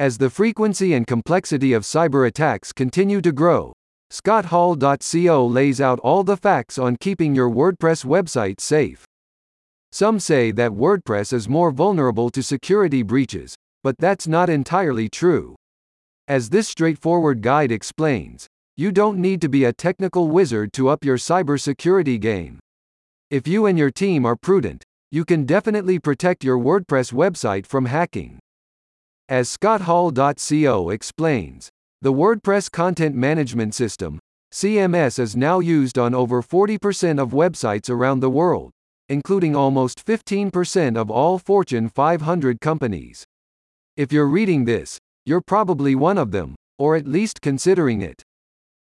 As the frequency and complexity of cyber attacks continue to grow, ScottHall.co lays out all the facts on keeping your WordPress website safe. Some say that WordPress is more vulnerable to security breaches, but that's not entirely true. As this straightforward guide explains, you don't need to be a technical wizard to up your cybersecurity game. If you and your team are prudent, you can definitely protect your WordPress website from hacking. As ScottHall.co explains, the WordPress Content Management System, CMS, is now used on over 40% of websites around the world, including almost 15% of all Fortune 500 companies. If you're reading this, you're probably one of them, or at least considering it.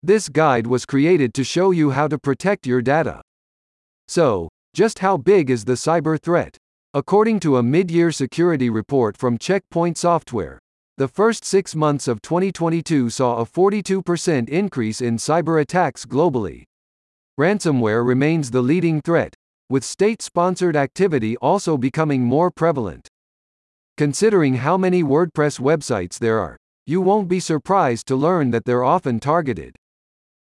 This guide was created to show you how to protect your data. So, just how big is the cyber threat? According to a mid-year security report from Checkpoint Software, the first 6 months of 2022 saw a 42% increase in cyber attacks globally. Ransomware remains the leading threat, with state-sponsored activity also becoming more prevalent. Considering how many WordPress websites there are, you won't be surprised to learn that they're often targeted.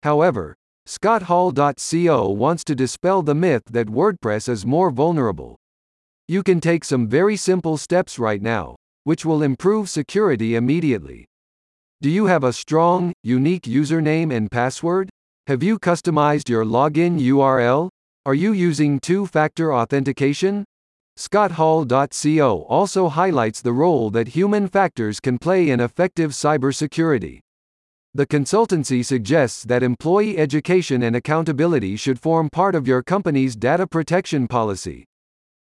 However, ScottHall.co wants to dispel the myth that WordPress is more vulnerable. You can take some very simple steps right now, which will improve security immediately. Do you have a strong, unique username and password? Have you customized your login URL? Are you using two-factor authentication? ScottHall.co also highlights the role that human factors can play in effective cybersecurity. The consultancy suggests that employee education and accountability should form part of your company's data protection policy.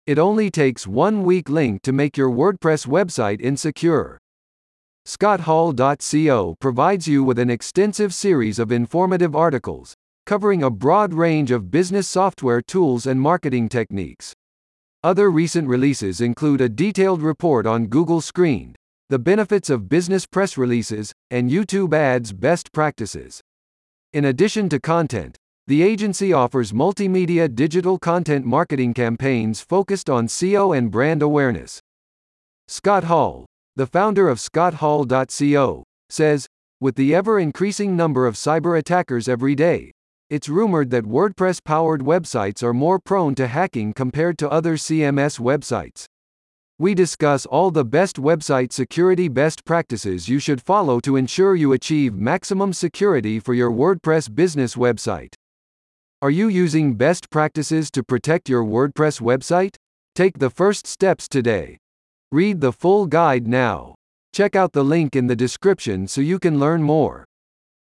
It only takes one weak link to make your WordPress website insecure. ScottHall.co provides you with an extensive series of informative articles, covering a broad range of business software tools and marketing techniques. Other recent releases include a detailed report on Google Screen, the benefits of business press releases, and YouTube ads best practices. In addition to content, the agency offers multimedia digital content marketing campaigns focused on SEO and brand awareness. Scott Hall, the founder of ScottHall.co, says, "With the ever-increasing number of cyber attackers every day, it's rumored that WordPress-powered websites are more prone to hacking compared to other CMS websites. We discuss all the best website security best practices you should follow to ensure you achieve maximum security for your WordPress business website." Are you using best practices to protect your WordPress website? Take the first steps today. Read the full guide now. Check out the link in the description so you can learn more.